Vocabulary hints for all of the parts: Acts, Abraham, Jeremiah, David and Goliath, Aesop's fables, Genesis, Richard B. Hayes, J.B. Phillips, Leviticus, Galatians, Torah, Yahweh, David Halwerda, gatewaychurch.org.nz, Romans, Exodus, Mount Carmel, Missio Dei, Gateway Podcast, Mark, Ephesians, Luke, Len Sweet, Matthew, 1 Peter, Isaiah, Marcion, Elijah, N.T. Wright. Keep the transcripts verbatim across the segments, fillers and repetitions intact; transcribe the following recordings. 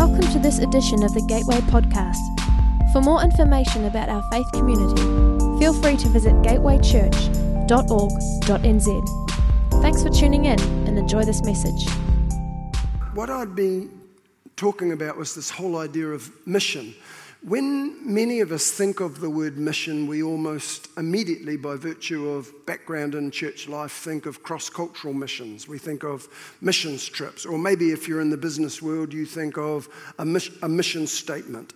Welcome to this edition of the Gateway Podcast. For more information about our faith community, feel free to visit gateway church dot org dot n z. Thanks for tuning in and enjoy this message. What I'd be talking about was this whole idea of mission. When many of us think of the word mission, we almost immediately, by virtue of background in church life, think of cross-cultural missions. We think of missions trips, or maybe if you're in the business world, you think of a, mis- a mission statement.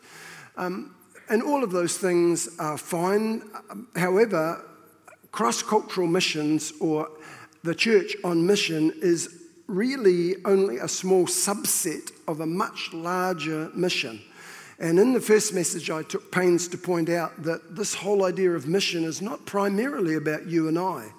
Um, and all of those things are fine. However, cross-cultural missions, or the church on mission, is really only a small subset of a much larger mission. And in the first message, I took pains to point out that this whole idea of mission is not primarily about you and I.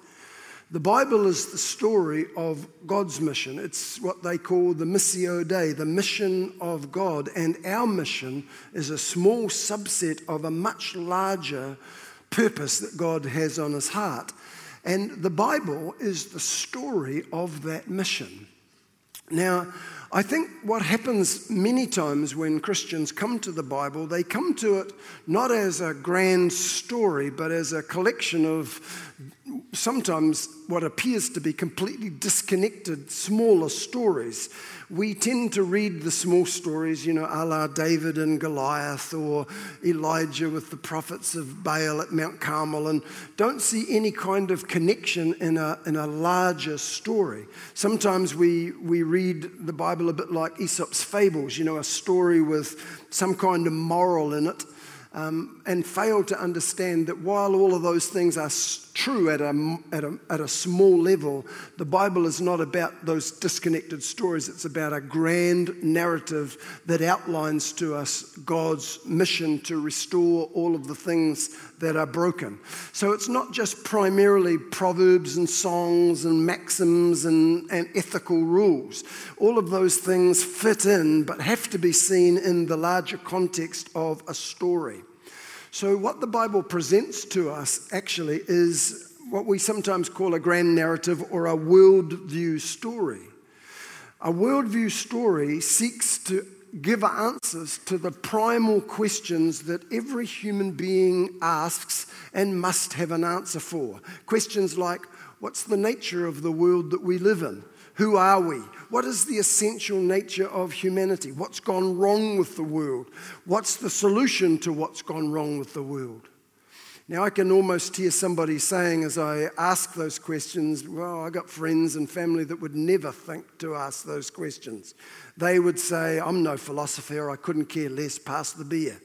The Bible is the story of God's mission. It's what they call the Missio Dei, the mission of God. And our mission is a small subset of a much larger purpose that God has on his heart. And the Bible is the story of that mission. Now, I think what happens many times when Christians come to the Bible, they come to it not as a grand story, but as a collection of sometimes what appears to be completely disconnected smaller stories. We tend to read the small stories, you know, a la David and Goliath, or Elijah with the prophets of Baal at Mount Carmel, and don't see any kind of connection in a in a larger story. Sometimes we, we read the Bible a bit like Aesop's fables, you know, a story with some kind of moral in it. Um, and fail to understand that while all of those things are true at a, at a, at a small level, the Bible is not about those disconnected stories. It's about a grand narrative that outlines to us God's mission to restore all of the things that are broken. So it's not just primarily proverbs and songs and maxims and, and ethical rules. All of those things fit in but have to be seen in the larger context of a story. So what the Bible presents to us actually is what we sometimes call a grand narrative or a worldview story. A worldview story seeks to give answers to the primal questions that every human being asks and must have an answer for. Questions like, what's the nature of the world that we live in? Who are we? What is the essential nature of humanity? What's gone wrong with the world? What's the solution to what's gone wrong with the world? Now, I can almost hear somebody saying as I ask those questions, well, I got friends and family that would never think to ask those questions. They would say, I'm no philosopher, I couldn't care less, pass the beer.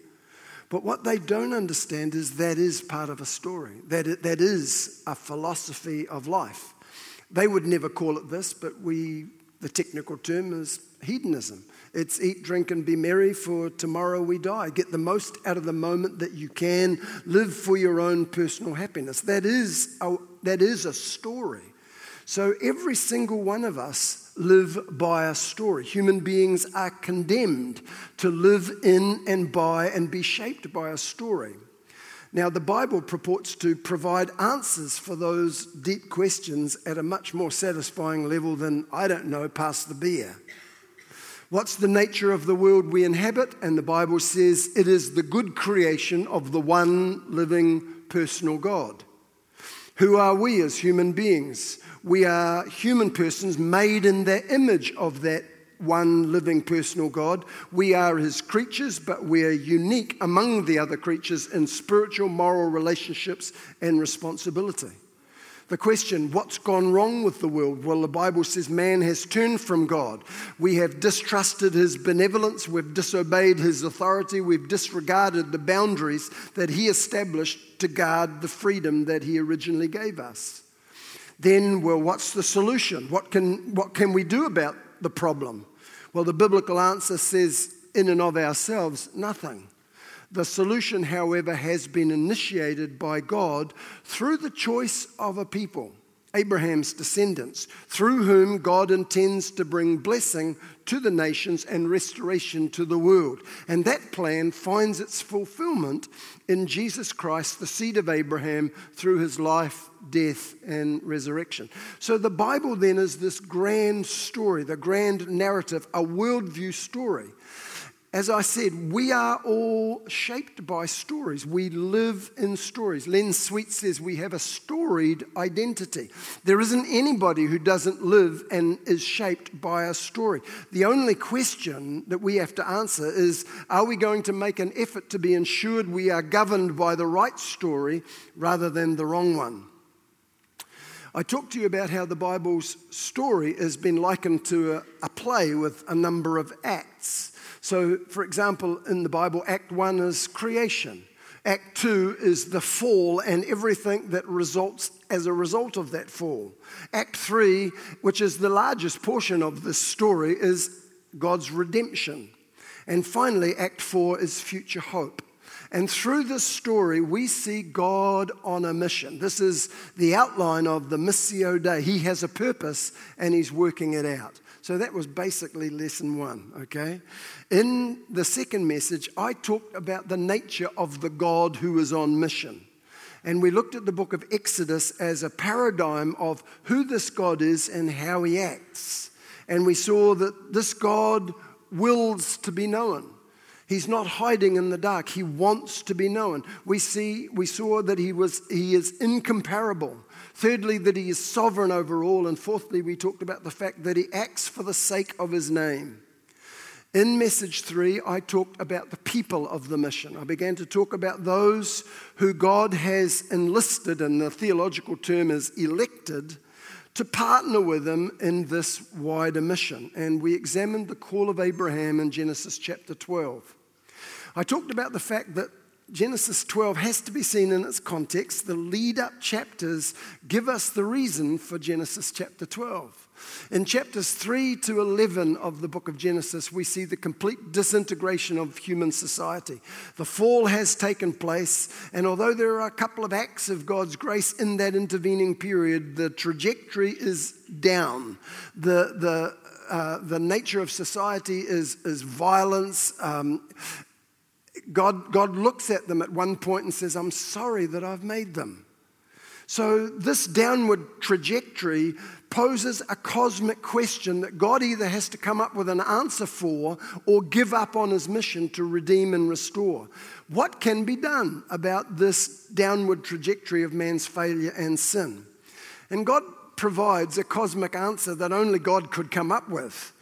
But what they don't understand is that is part of a story. That it, that is a philosophy of life. They would never call it this, but we, the technical term is hedonism. It's eat, drink, and be merry, for tomorrow we die. Get the most out of the moment that you can. Live for your own personal happiness. That is a, that is a story. So every single one of us live by a story. Human beings are condemned to live in and by and be shaped by a story. Now, the Bible purports to provide answers for those deep questions at a much more satisfying level than, I don't know, pass the beer. What's the nature of the world we inhabit? And the Bible says it is the good creation of the one living personal God. Who are we as human beings? We are human persons made in the image of that one living personal God. We are his creatures, but we are unique among the other creatures in spiritual, moral relationships and responsibility. The question, what's gone wrong with the world? Well, the Bible says man has turned from God. We have distrusted his benevolence. We've disobeyed his authority. We've disregarded the boundaries that he established to guard the freedom that he originally gave us. Then, well, what's the solution? What can, what can we do about the problem? Well, the biblical answer says, in and of ourselves, nothing. The solution, however, has been initiated by God through the choice of a people, Abraham's descendants, through whom God intends to bring blessing to the nations and restoration to the world. And that plan finds its fulfillment in Jesus Christ, the seed of Abraham, through his life, death, and resurrection. So the Bible then is this grand story, the grand narrative, a worldview story. As I said, we are all shaped by stories. We live in stories. Len Sweet says we have a storied identity. There isn't anybody who doesn't live and is shaped by a story. The only question that we have to answer is, are we going to make an effort to be ensured we are governed by the right story rather than the wrong one? I talked to you about how the Bible's story has been likened to a, a play with a number of acts. So, for example, in the Bible, Act one is creation. Act two is the fall and everything that results as a result of that fall. Act three, which is the largest portion of this story, is God's redemption. And finally, Act four is future hope. And through this story, we see God on a mission. This is the outline of the Missio Dei. He has a purpose and he's working it out. So that was basically lesson one, okay? In the second message, I talked about the nature of the God who is on mission. And we looked at the book of Exodus as a paradigm of who this God is and how he acts. And we saw that this God wills to be known. He's not hiding in the dark. He wants to be known. We see, we saw that he was, he is incomparable. Thirdly, that he is sovereign over all. And fourthly, we talked about the fact that he acts for the sake of his name. In message three, I talked about the people of the mission. I began to talk about those who God has enlisted, and the theological term is elected, to partner with him in this wider mission. And we examined the call of Abraham in Genesis chapter twelve. I talked about the fact that Genesis twelve has to be seen in its context. The lead-up chapters give us the reason for Genesis chapter twelve. In chapters three to eleven of the book of Genesis, we see the complete disintegration of human society. The fall has taken place, and although there are a couple of acts of God's grace in that intervening period, the trajectory is down. The, the, uh, the nature of society is, is violence. Um, God, God looks at them at one point and says, I'm sorry that I've made them. So this downward trajectory poses a cosmic question that God either has to come up with an answer for or give up on his mission to redeem and restore. What can be done about this downward trajectory of man's failure and sin? And God provides a cosmic answer that only God could come up with.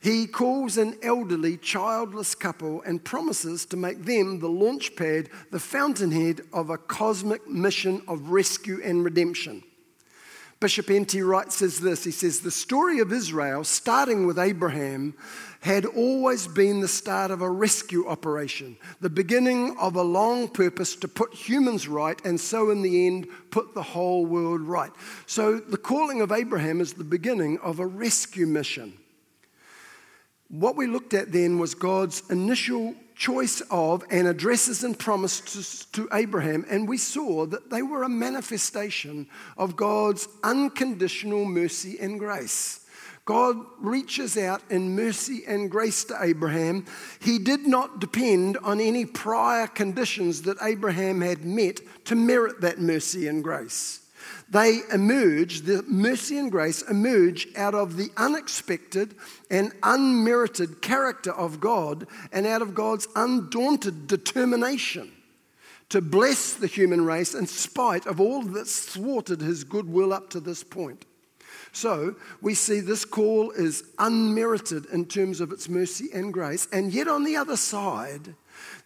He calls an elderly, childless couple and promises to make them the launch pad, the fountainhead of a cosmic mission of rescue and redemption. Bishop N T Wright says this, he says, the story of Israel, starting with Abraham, had always been the start of a rescue operation, the beginning of a long purpose to put humans right, and so in the end, put the whole world right. So the calling of Abraham is the beginning of a rescue mission. What we looked at then was God's initial choice of and addresses and promises to Abraham, and we saw that they were a manifestation of God's unconditional mercy and grace. God reaches out in mercy and grace to Abraham. He did not depend on any prior conditions that Abraham had met to merit that mercy and grace. They emerge, the mercy and grace emerge out of the unexpected and unmerited character of God and out of God's undaunted determination to bless the human race in spite of all that's thwarted his goodwill up to this point. So we see this call is unmerited in terms of its mercy and grace, and yet on the other side,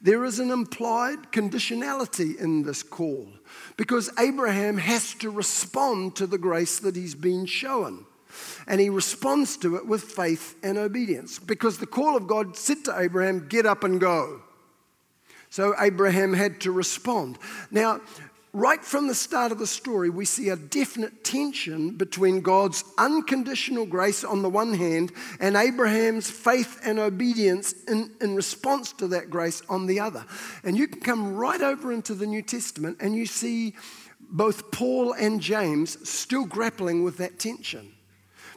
there is an implied conditionality in this call because Abraham has to respond to the grace that he's been shown. And he responds to it with faith and obedience because the call of God said to Abraham, get up and go. So Abraham had to respond. Now, right from the start of the story, we see a definite tension between God's unconditional grace on the one hand and Abraham's faith and obedience in, in response to that grace on the other. And you can come right over into the New Testament and you see both Paul and James still grappling with that tension.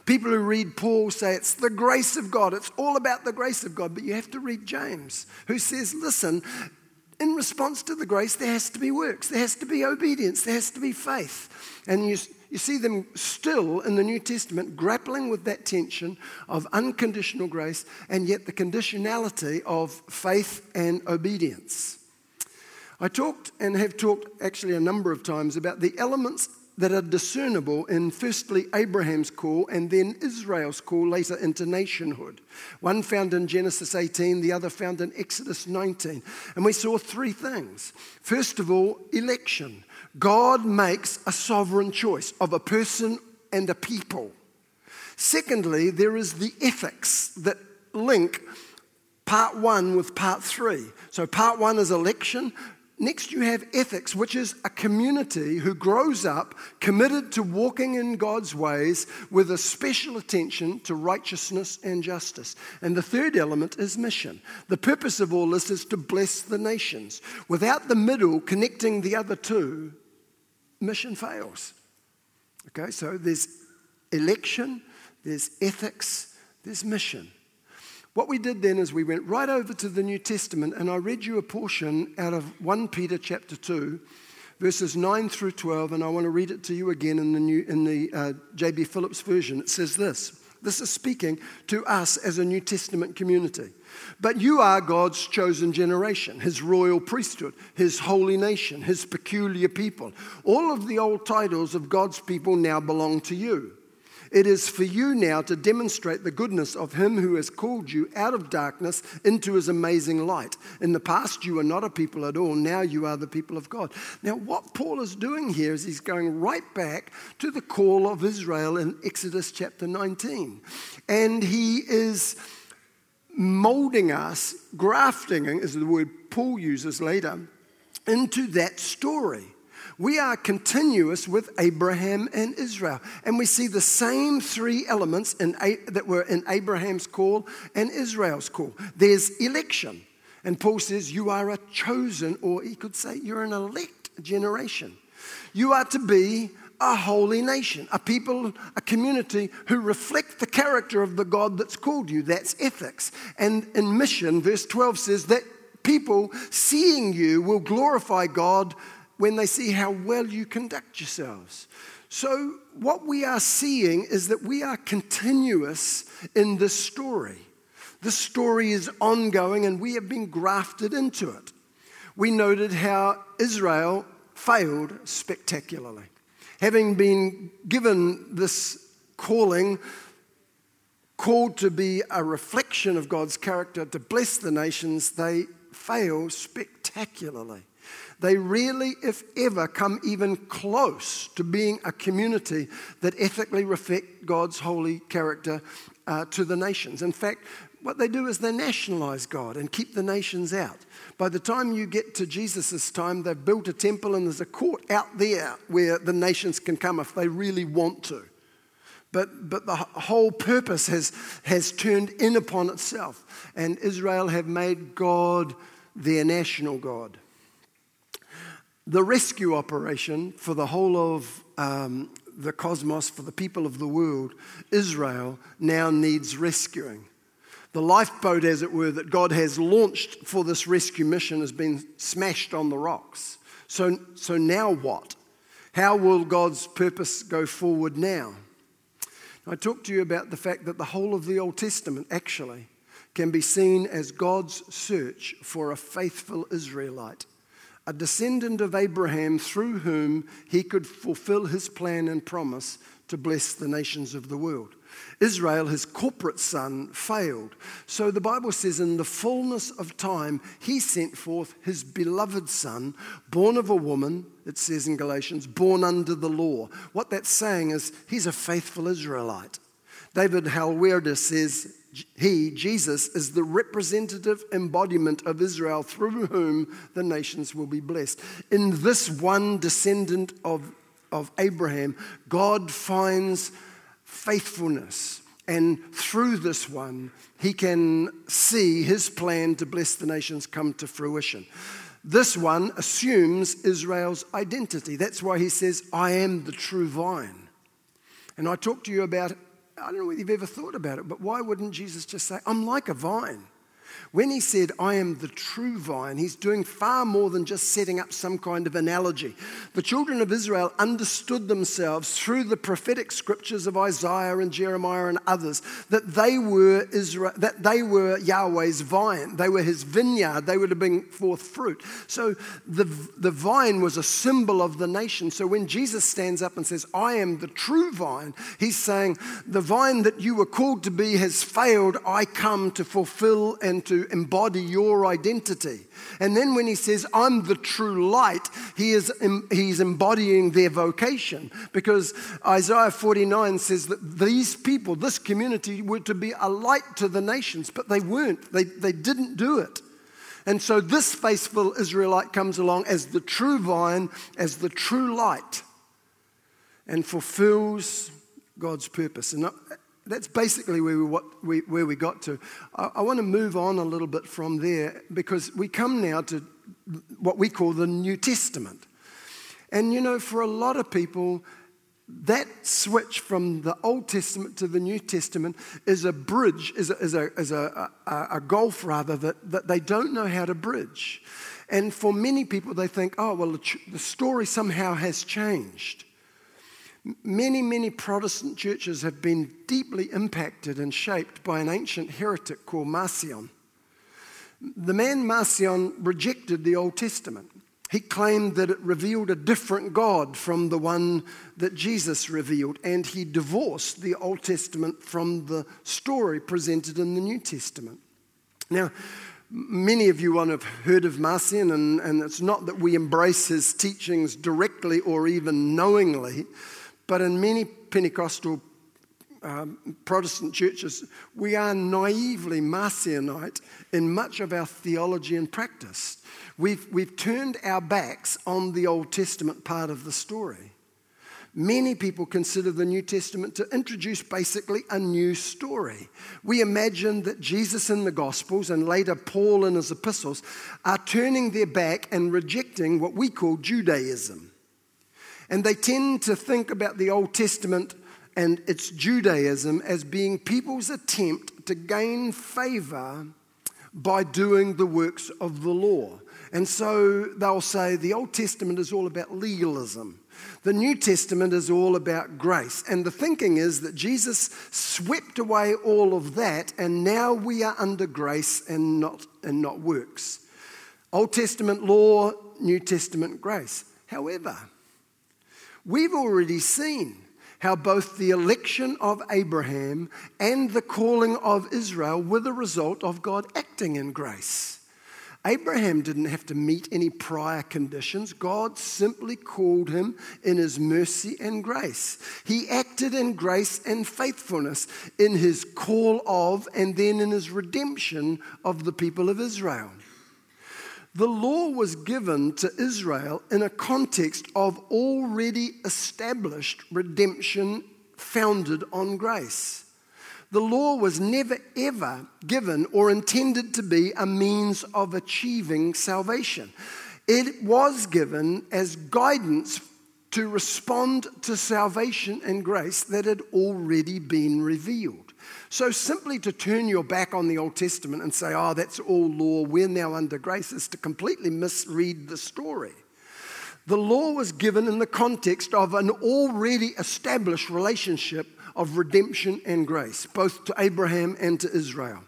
People who read Paul say it's the grace of God, it's all about the grace of God, but you have to read James, who says, listen, in response to the grace, there has to be works, there has to be obedience, there has to be faith. And you you see them still in the New Testament grappling with that tension of unconditional grace and yet the conditionality of faith and obedience. I talked and have talked actually a number of times about the elements that are discernible in firstly Abraham's call and then Israel's call later into nationhood. One found in Genesis eighteen, the other found in Exodus nineteen. And we saw three things. First of all, election. God makes a sovereign choice of a person and a people. Secondly, there is the ethics that link part one with part three. So part one is election. Next, you have ethics, which is a community who grows up committed to walking in God's ways with a special attention to righteousness and justice. And the third element is mission. The purpose of all this is to bless the nations. Without the middle connecting the other two, mission fails. Okay, so there's election, there's ethics, there's mission. What we did then is we went right over to the New Testament, and I read you a portion out of First Peter chapter two, verses nine through twelve, and I want to read it to you again in the new in the uh, J B Phillips version. It says this. This is speaking to us as a New Testament community. But you are God's chosen generation, his royal priesthood, his holy nation, his peculiar people. All of the old titles of God's people now belong to you. It is for you now to demonstrate the goodness of him who has called you out of darkness into his amazing light. In the past, you were not a people at all. Now you are the people of God. Now, what Paul is doing here is he's going right back to the call of Israel in Exodus chapter nineteen. And he is molding us, grafting, is the word Paul uses later, into that story. We are continuous with Abraham and Israel. And we see the same three elements in A- that were in Abraham's call and Israel's call. There's election. And Paul says you are a chosen, or he could say you're an elect generation. You are to be a holy nation, a people, a community who reflect the character of the God that's called you. That's ethics. And in mission, verse twelve says that people seeing you will glorify God when they see how well you conduct yourselves. So what we are seeing is that we are continuous in this story. This story is ongoing and we have been grafted into it. We noted how Israel failed spectacularly. Having been given this calling, called to be a reflection of God's character, to bless the nations, they fail spectacularly. They rarely, if ever, come even close to being a community that ethically reflect God's holy character uh, to the nations. In fact, what they do is they nationalize God and keep the nations out. By the time you get to Jesus' time, they've built a temple and there's a court out there where the nations can come if they really want to. But but the whole purpose has, has turned in upon itself. And Israel have made God their national God. The rescue operation for the whole of um, the cosmos, for the people of the world, Israel now needs rescuing. The lifeboat, as it were, that God has launched for this rescue mission has been smashed on the rocks. So, so now what? How will God's purpose go forward now? I talked to you about the fact that the whole of the Old Testament actually can be seen as God's search for a faithful Israelite, a descendant of Abraham through whom he could fulfill his plan and promise to bless the nations of the world. Israel, his corporate son, failed. So the Bible says in the fullness of time, he sent forth his beloved son, born of a woman, it says in Galatians, born under the law. What that's saying is he's a faithful Israelite. David Halwerda says, he, Jesus, is the representative embodiment of Israel through whom the nations will be blessed. In this one descendant of, of Abraham, God finds faithfulness. And through this one, he can see his plan to bless the nations come to fruition. This one assumes Israel's identity. That's why he says, I am the true vine. And I talked to you about I don't know whether you've ever thought about it, but why wouldn't Jesus just say, I'm like a vine? When he said, I am the true vine, he's doing far more than just setting up some kind of analogy. The children of Israel understood themselves through the prophetic scriptures of Isaiah and Jeremiah and others that they were Israel, that they were Yahweh's vine. They were his vineyard. They were to bring forth fruit. So the, the vine was a symbol of the nation. So when Jesus stands up and says, I am the true vine, he's saying, the vine that you were called to be has failed. I come to fulfill and to embody your identity. And then when he says, I'm the true light, he is he's embodying their vocation, because Isaiah forty-nine says that these people, this community, were to be a light to the nations, but they weren't. They, they didn't do it. And so this faithful Israelite comes along as the true vine, as the true light, and fulfills God's purpose. And that's basically where we, what we, where we got to. I, I want to move on a little bit from there, because we come now to what we call the New Testament. And, you know, for a lot of people, that switch from the Old Testament to the New Testament is a bridge, is a, is a, is a, a, a gulf, rather, that, that they don't know how to bridge. And for many people, they think, oh, well, the story somehow has changed. Many, many Protestant churches have been deeply impacted and shaped by an ancient heretic called Marcion. The man Marcion rejected the Old Testament. He claimed that it revealed a different God from the one that Jesus revealed, and he divorced the Old Testament from the story presented in the New Testament. Now, many of you will have heard of Marcion, and, and it's not that we embrace his teachings directly or even knowingly, but in many Pentecostal um, Protestant churches, we are naively Marcionite in much of our theology and practice. We've, we've turned our backs on the Old Testament part of the story. Many people consider the New Testament to introduce basically a new story. We imagine that Jesus in the Gospels and later Paul in his epistles are turning their back and rejecting what we call Judaism. And they tend to think about the Old Testament and its Judaism as being people's attempt to gain favor by doing the works of the law. And so they'll say the Old Testament is all about legalism. The New Testament is all about grace. And the thinking is that Jesus swept away all of that, and now we are under grace and not, and not works. Old Testament law, New Testament grace. However, we've already seen how both the election of Abraham and the calling of Israel were the result of God acting in grace. Abraham didn't have to meet any prior conditions. God simply called him in his mercy and grace. He acted in grace and faithfulness in his call of and then in his redemption of the people of Israel. The law was given to Israel in a context of already established redemption founded on grace. The law was never ever given or intended to be a means of achieving salvation. It was given as guidance to respond to salvation and grace that had already been revealed. So simply to turn your back on the Old Testament and say, oh, that's all law, we're now under grace, is to completely misread the story. The law was given in the context of an already established relationship of redemption and grace, both to Abraham and to Israel.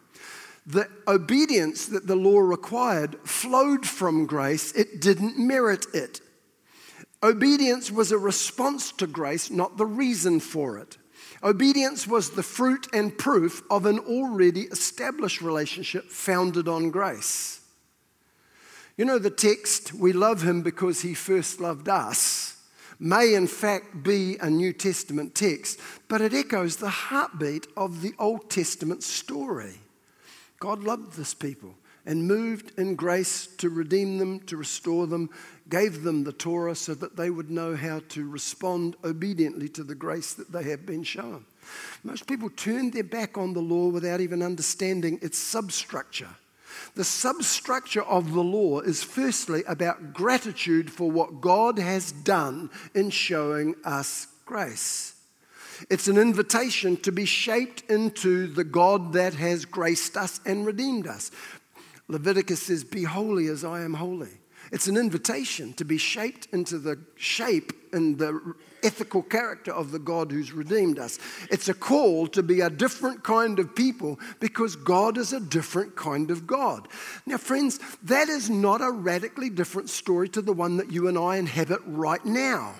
The obedience that the law required flowed from grace. It didn't merit it. Obedience was a response to grace, not the reason for it. Obedience was the fruit and proof of an already established relationship founded on grace. You know, the text, we love him because he first loved us, may in fact be a New Testament text, but it echoes the heartbeat of the Old Testament story. God loved this people and moved in grace to redeem them, to restore them, gave them the Torah so that they would know how to respond obediently to the grace that they have been shown. Most people turn their back on the law without even understanding its substructure. The substructure of the law is firstly about gratitude for what God has done in showing us grace. It's an invitation to be shaped into the God that has graced us and redeemed us. Leviticus says, "Be holy as I am holy." It's an invitation to be shaped into the shape and the ethical character of the God who's redeemed us. It's a call to be a different kind of people because God is a different kind of God. Now, friends, that is not a radically different story to the one that you and I inhabit right now.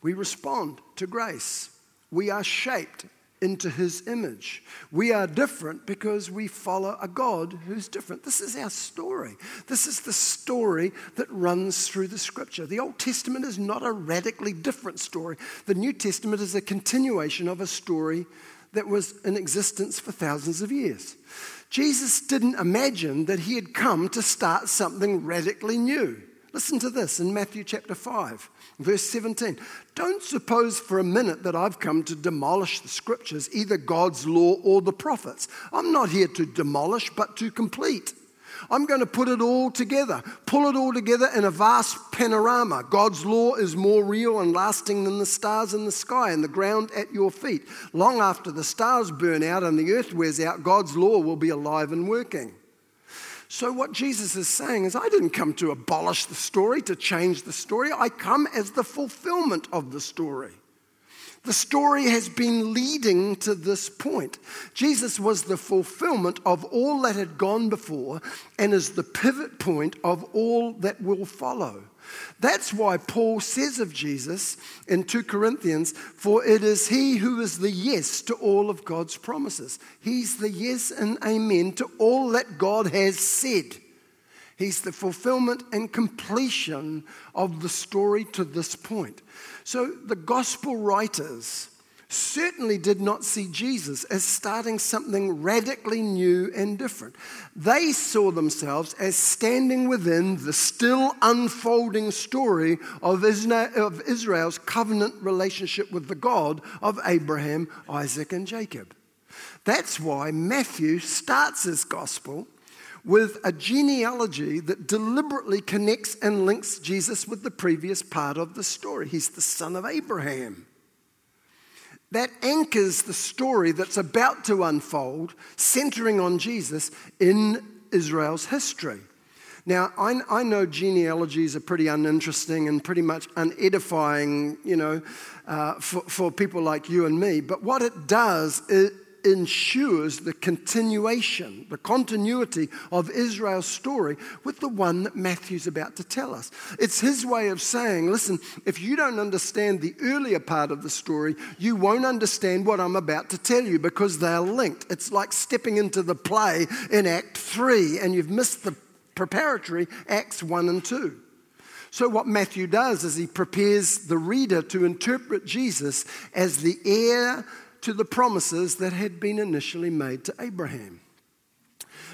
We respond to grace. We are shaped into his image. We are different because we follow a God who's different. This is our story. This is the story that runs through the scripture. The Old Testament is not a radically different story. The New Testament is a continuation of a story that was in existence for thousands of years. Jesus didn't imagine that he had come to start something radically new. Listen to this in Matthew chapter five, verse seventeen. "Don't suppose for a minute that I've come to demolish the scriptures, either God's law or the prophets. I'm not here to demolish, but to complete. I'm going to put it all together, pull it all together in a vast panorama. God's law is more real and lasting than the stars in the sky and the ground at your feet. Long after the stars burn out and the earth wears out, God's law will be alive and working." So what Jesus is saying is, I didn't come to abolish the story, to change the story. I come as the fulfillment of the story. The story has been leading to this point. Jesus was the fulfillment of all that had gone before and is the pivot point of all that will follow. That's why Paul says of Jesus in Second Corinthians, "For it is he who is the yes to all of God's promises." He's the yes and amen to all that God has said. He's the fulfillment and completion of the story to this point. So the gospel writers certainly did not see Jesus as starting something radically new and different. They saw themselves as standing within the still unfolding story of Israel's covenant relationship with the God of Abraham, Isaac, and Jacob. That's why Matthew starts his gospel with a genealogy that deliberately connects and links Jesus with the previous part of the story. He's the son of Abraham. That anchors the story that's about to unfold, centering on Jesus in Israel's history. Now, I, I know genealogies are pretty uninteresting and pretty much unedifying, you know, uh, for, for people like you and me. But what it does, it ensures the continuation, the continuity of Israel's story with the one that Matthew's about to tell us. It's his way of saying, listen, if you don't understand the earlier part of the story, you won't understand what I'm about to tell you because they're linked. It's like stepping into the play in Act three and you've missed the preparatory Acts one and two. So what Matthew does is he prepares the reader to interpret Jesus as the heir to the promises that had been initially made to Abraham.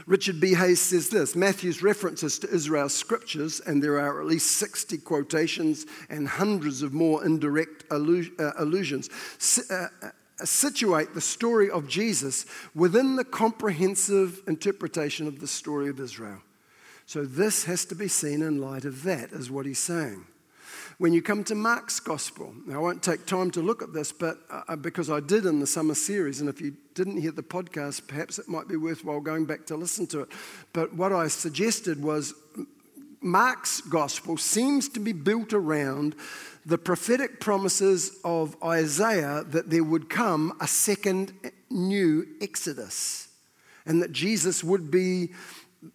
Richard B. Hayes says this, "Matthew's references to Israel's scriptures," and there are at least sixty quotations and hundreds of more indirect allusions, situate the story of Jesus within the comprehensive interpretation of the story of Israel. So this has to be seen in light of that, is what he's saying. When you come to Mark's gospel, now I won't take time to look at this, but uh, because I did in the summer series, and if you didn't hear the podcast, perhaps it might be worthwhile going back to listen to it. But what I suggested was Mark's gospel seems to be built around the prophetic promises of Isaiah that there would come a second new Exodus, and that Jesus would be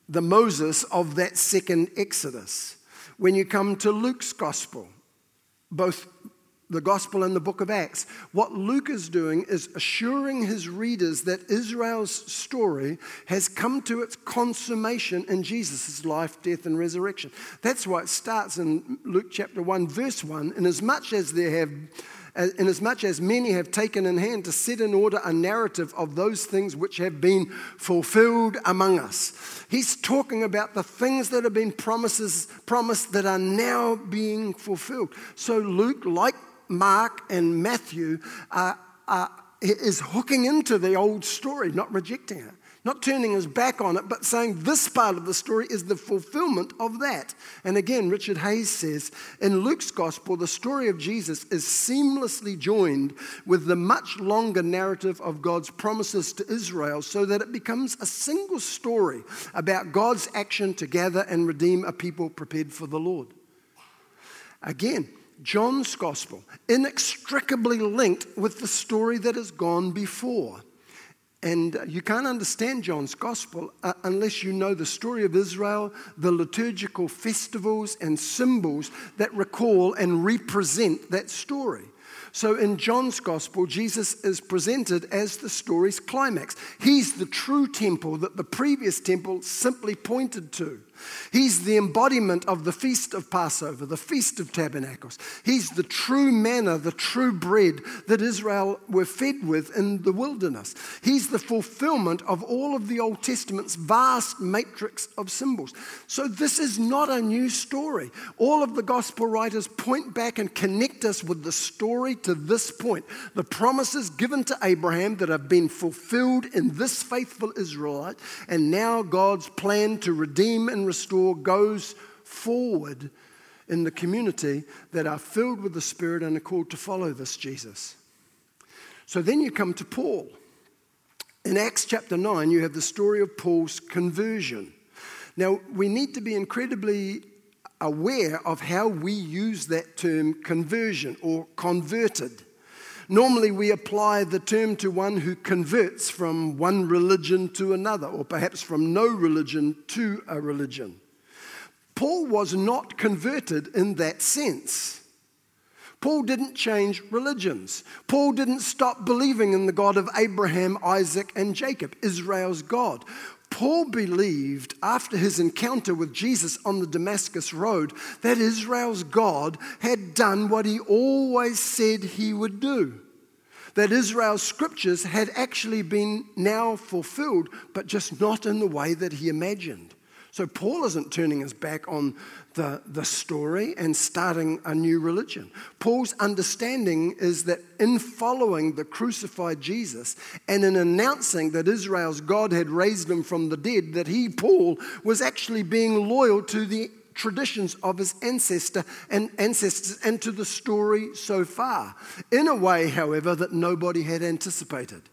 the Moses of that second Exodus. When you come to Luke's gospel, both the gospel and the book of Acts, what Luke is doing is assuring his readers that Israel's story has come to its consummation in Jesus' life, death, and resurrection. That's why it starts in Luke chapter one, verse one, "Inasmuch as there have, inasmuch as many have taken in hand to set in order a narrative of those things which have been fulfilled among us." He's talking about the things that have been promises, promised that are now being fulfilled. So Luke, like Mark and Matthew, uh, uh, is hooking into the old story, not rejecting it. Not turning his back on it, but saying this part of the story is the fulfillment of that. And again, Richard Hayes says, in Luke's gospel, the story of Jesus is seamlessly joined with the much longer narrative of God's promises to Israel so that it becomes a single story about God's action to gather and redeem a people prepared for the Lord. Again, John's gospel, inextricably linked with the story that has gone before. And you can't understand John's gospel uh, unless you know the story of Israel, the liturgical festivals and symbols that recall and represent that story. So in John's gospel, Jesus is presented as the story's climax. He's the true temple that the previous temple simply pointed to. He's the embodiment of the Feast of Passover, the Feast of Tabernacles. He's the true manna, the true bread that Israel were fed with in the wilderness. He's the fulfillment of all of the Old Testament's vast matrix of symbols. So this is not a new story. All of the gospel writers point back and connect us with the story to this point. The promises given to Abraham that have been fulfilled in this faithful Israelite, and now God's plan to redeem and restore goes forward in the community that are filled with the Spirit and are called to follow this Jesus. So then you come to Paul. In Acts chapter nine, you have the story of Paul's conversion. Now, we need to be incredibly aware of how we use that term conversion or converted. Normally, we apply the term to one who converts from one religion to another, or perhaps from no religion to a religion. Paul was not converted in that sense. Paul didn't change religions. Paul didn't stop believing in the God of Abraham, Isaac, and Jacob, Israel's God. Paul believed after his encounter with Jesus on the Damascus Road that Israel's God had done what he always said he would do. That Israel's scriptures had actually been now fulfilled, but just not in the way that he imagined. So Paul isn't turning his back on the, the story and starting a new religion. Paul's understanding is that in following the crucified Jesus and in announcing that Israel's God had raised him from the dead, that he, Paul, was actually being loyal to the traditions of his ancestor and ancestors and to the story so far, in a way, however, that nobody had anticipated.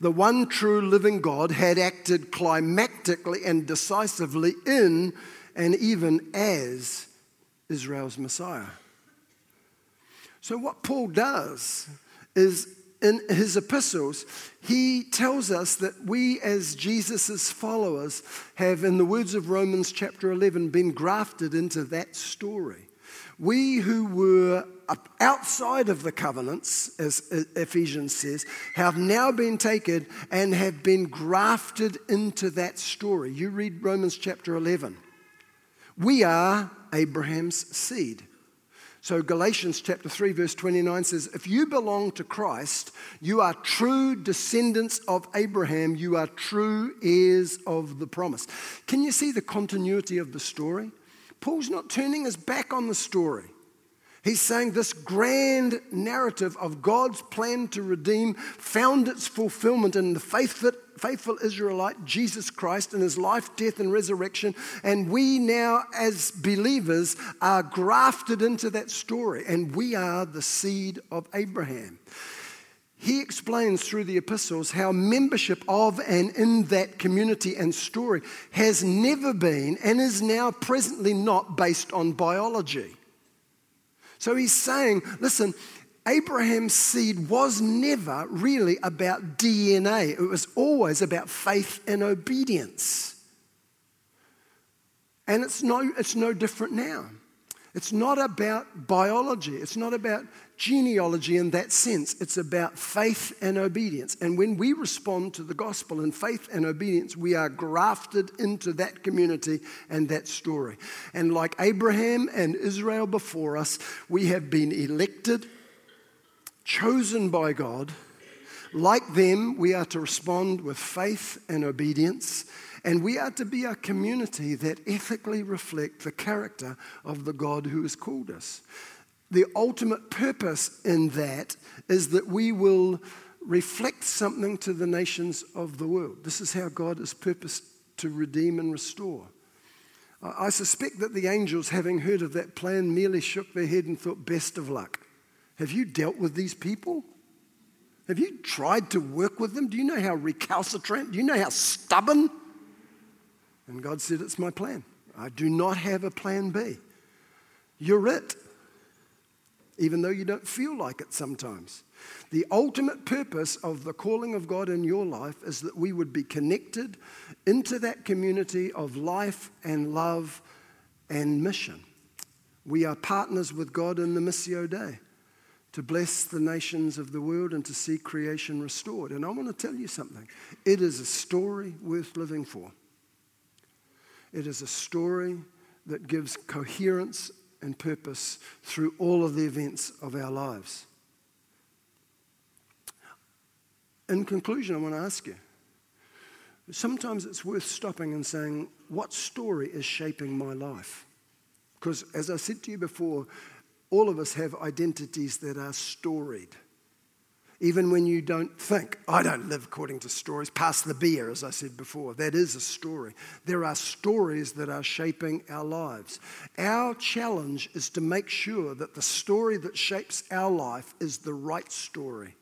The one true living God had acted climactically and decisively in and even as Israel's Messiah. So what Paul does is, in his epistles, he tells us that we as Jesus' followers have, in the words of Romans chapter eleven, been grafted into that story. We who were outside of the covenants, as Ephesians says, have now been taken and have been grafted into that story. You read Romans chapter eleven. We are Abraham's seed. So Galatians chapter three verse twenty-nine says, if you belong to Christ, you are true descendants of Abraham. You are true heirs of the promise. Can you see the continuity of the story? Paul's not turning his back on the story. He's saying this grand narrative of God's plan to redeem found its fulfillment in the faithful Israelite, Jesus Christ, in his life, death, and resurrection. And we now, as believers, are grafted into that story, and we are the seed of Abraham. He explains through the epistles how membership of and in that community and story has never been and is now presently not based on biology. So he's saying, listen, Abraham's seed was never really about D N A. It was always about faith and obedience. And it's no, it's no different now. It's not about biology. It's not about genealogy in that sense. It's about faith and obedience. And when we respond to the gospel in faith and obedience, we are grafted into that community and that story. And like Abraham and Israel before us, we have been elected, chosen by God. Like them, we are to respond with faith and obedience. And we are to be a community that ethically reflect the character of the God who has called us. The ultimate purpose in that is that we will reflects something to the nations of the world. This is how God is purposed to redeem and restore. I suspect that the angels, having heard of that plan, merely shook their head and thought, best of luck. Have you dealt with these people? Have you tried to work with them? Do you know how recalcitrant? Do you know how stubborn? And God said, it's my plan. I do not have a plan B. You're it, even though you don't feel like it sometimes. The ultimate purpose of the calling of God in your life is that we would be connected into that community of life and love and mission. We are partners with God in the Missio Dei to bless the nations of the world and to see creation restored. And I want to tell you something. It is a story worth living for. It is a story that gives coherence and purpose through all of the events of our lives. In conclusion, I want to ask you, sometimes it's worth stopping and saying, what story is shaping my life? Because as I said to you before, all of us have identities that are storied. Even when you don't think, I don't live according to stories, pass the beer, as I said before, that is a story. There are stories that are shaping our lives. Our challenge is to make sure that the story that shapes our life is the right story.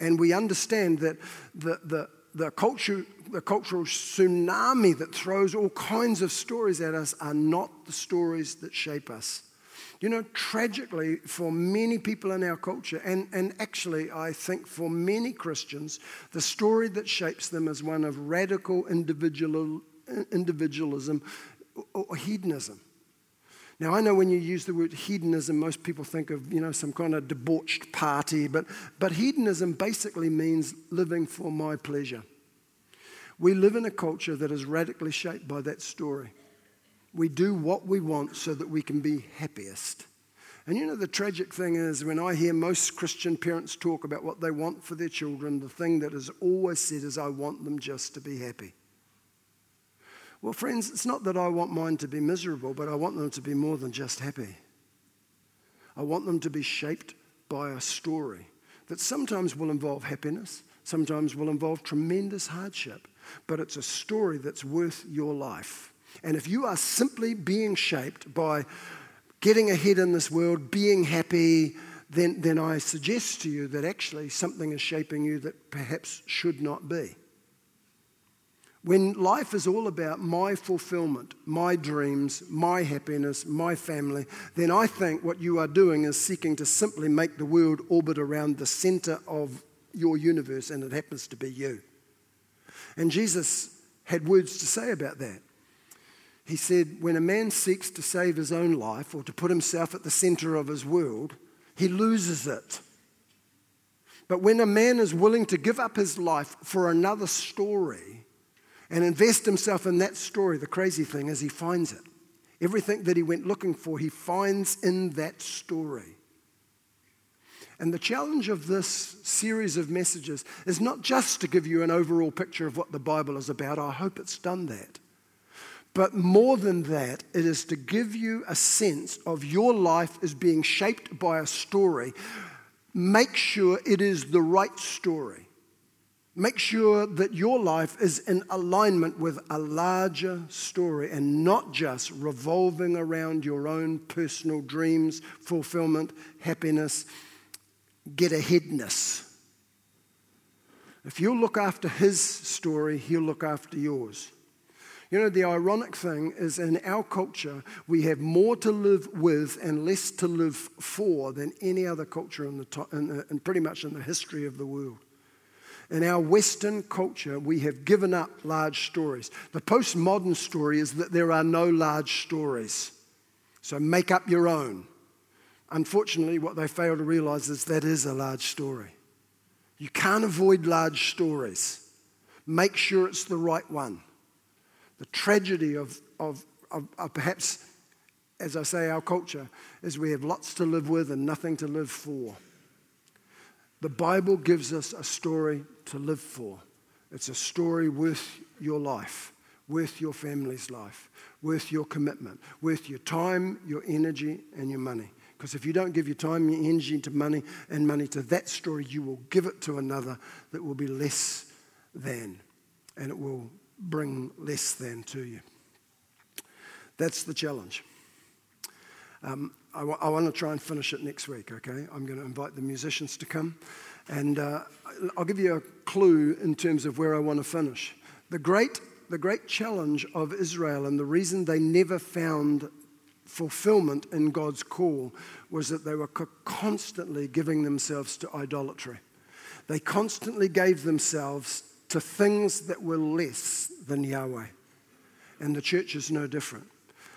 And we understand that the, the, the, culture, the cultural tsunami that throws all kinds of stories at us are not the stories that shape us. You know, tragically, for many people in our culture, and, and actually I think for many Christians, the story that shapes them is one of radical individual, individualism or hedonism. Now, I know when you use the word hedonism, most people think of, you know, some kind of debauched party, but, but hedonism basically means living for my pleasure. We live in a culture that is radically shaped by that story. We do what we want so that we can be happiest. And you know, the tragic thing is when I hear most Christian parents talk about what they want for their children, the thing that is always said is, I want them just to be happy. Well, friends, it's not that I want mine to be miserable, but I want them to be more than just happy. I want them to be shaped by a story that sometimes will involve happiness, sometimes will involve tremendous hardship, but it's a story that's worth your life. And if you are simply being shaped by getting ahead in this world, being happy, then, then I suggest to you that actually something is shaping you that perhaps should not be. When life is all about my fulfillment, my dreams, my happiness, my family, then I think what you are doing is seeking to simply make the world orbit around the center of your universe, and it happens to be you. And Jesus had words to say about that. He said, when a man seeks to save his own life or to put himself at the center of his world, he loses it. But when a man is willing to give up his life for another story and invest himself in that story, the crazy thing is he finds it. Everything that he went looking for, he finds in that story. And the challenge of this series of messages is not just to give you an overall picture of what the Bible is about. I hope it's done that. But more than that, it is to give you a sense of your life is being shaped by a story. Make sure it is the right story. Make sure that your life is in alignment with a larger story and not just revolving around your own personal dreams, fulfillment, happiness, get-aheadness. If you look after his story, he'll look after yours. You know, the ironic thing is in our culture, we have more to live with and less to live for than any other culture in the to- in, the, in pretty much in the history of the world. In our Western culture, we have given up large stories. The postmodern story is that there are no large stories. So make up your own. Unfortunately, what they fail to realize is that is a large story. You can't avoid large stories. Make sure it's the right one. The tragedy of, of, of, of perhaps, as I say, our culture is we have lots to live with and nothing to live for. The Bible gives us a story to live for. It's a story worth your life, worth your family's life, worth your commitment, worth your time, your energy, and your money. Because if you don't give your time, your energy to money and money to that story, you will give it to another that will be less than, and it will bring less than to you. That's the challenge. Um, I, w- I want to try and finish it next week, okay? I'm going to invite the musicians to come, and uh, I'll give you a clue in terms of where I want to finish. The great, the great challenge of Israel, and the reason they never found fulfillment in God's call, was that they were co- constantly giving themselves to idolatry. They constantly gave themselves to things that were less than Yahweh, and the church is no different.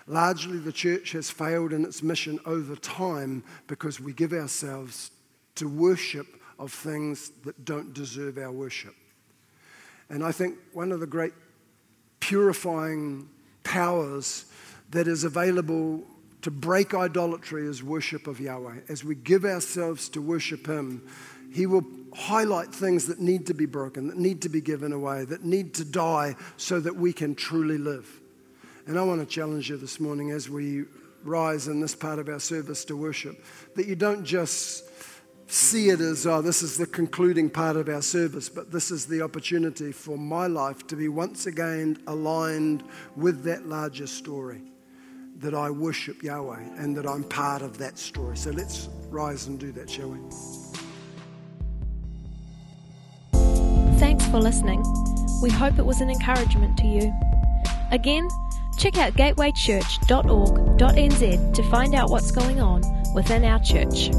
Largely, the church has failed in its mission over time because we give ourselves to worship of things that don't deserve our worship. And I think one of the great purifying powers that is available to break idolatry is worship of Yahweh. As we give ourselves to worship Him, He will highlight things that need to be broken, that need to be given away, that need to die so that we can truly live. And I want to challenge you this morning as we rise in this part of our service to worship, that you don't just see it as, oh, this is the concluding part of our service, but this is the opportunity for my life to be once again aligned with that larger story, that I worship Yahweh and that I'm part of that story. So let's rise and do that, shall we? Thanks for listening. We hope it was an encouragement to you. Again, check out gateway church dot org dot n z to find out what's going on within our church.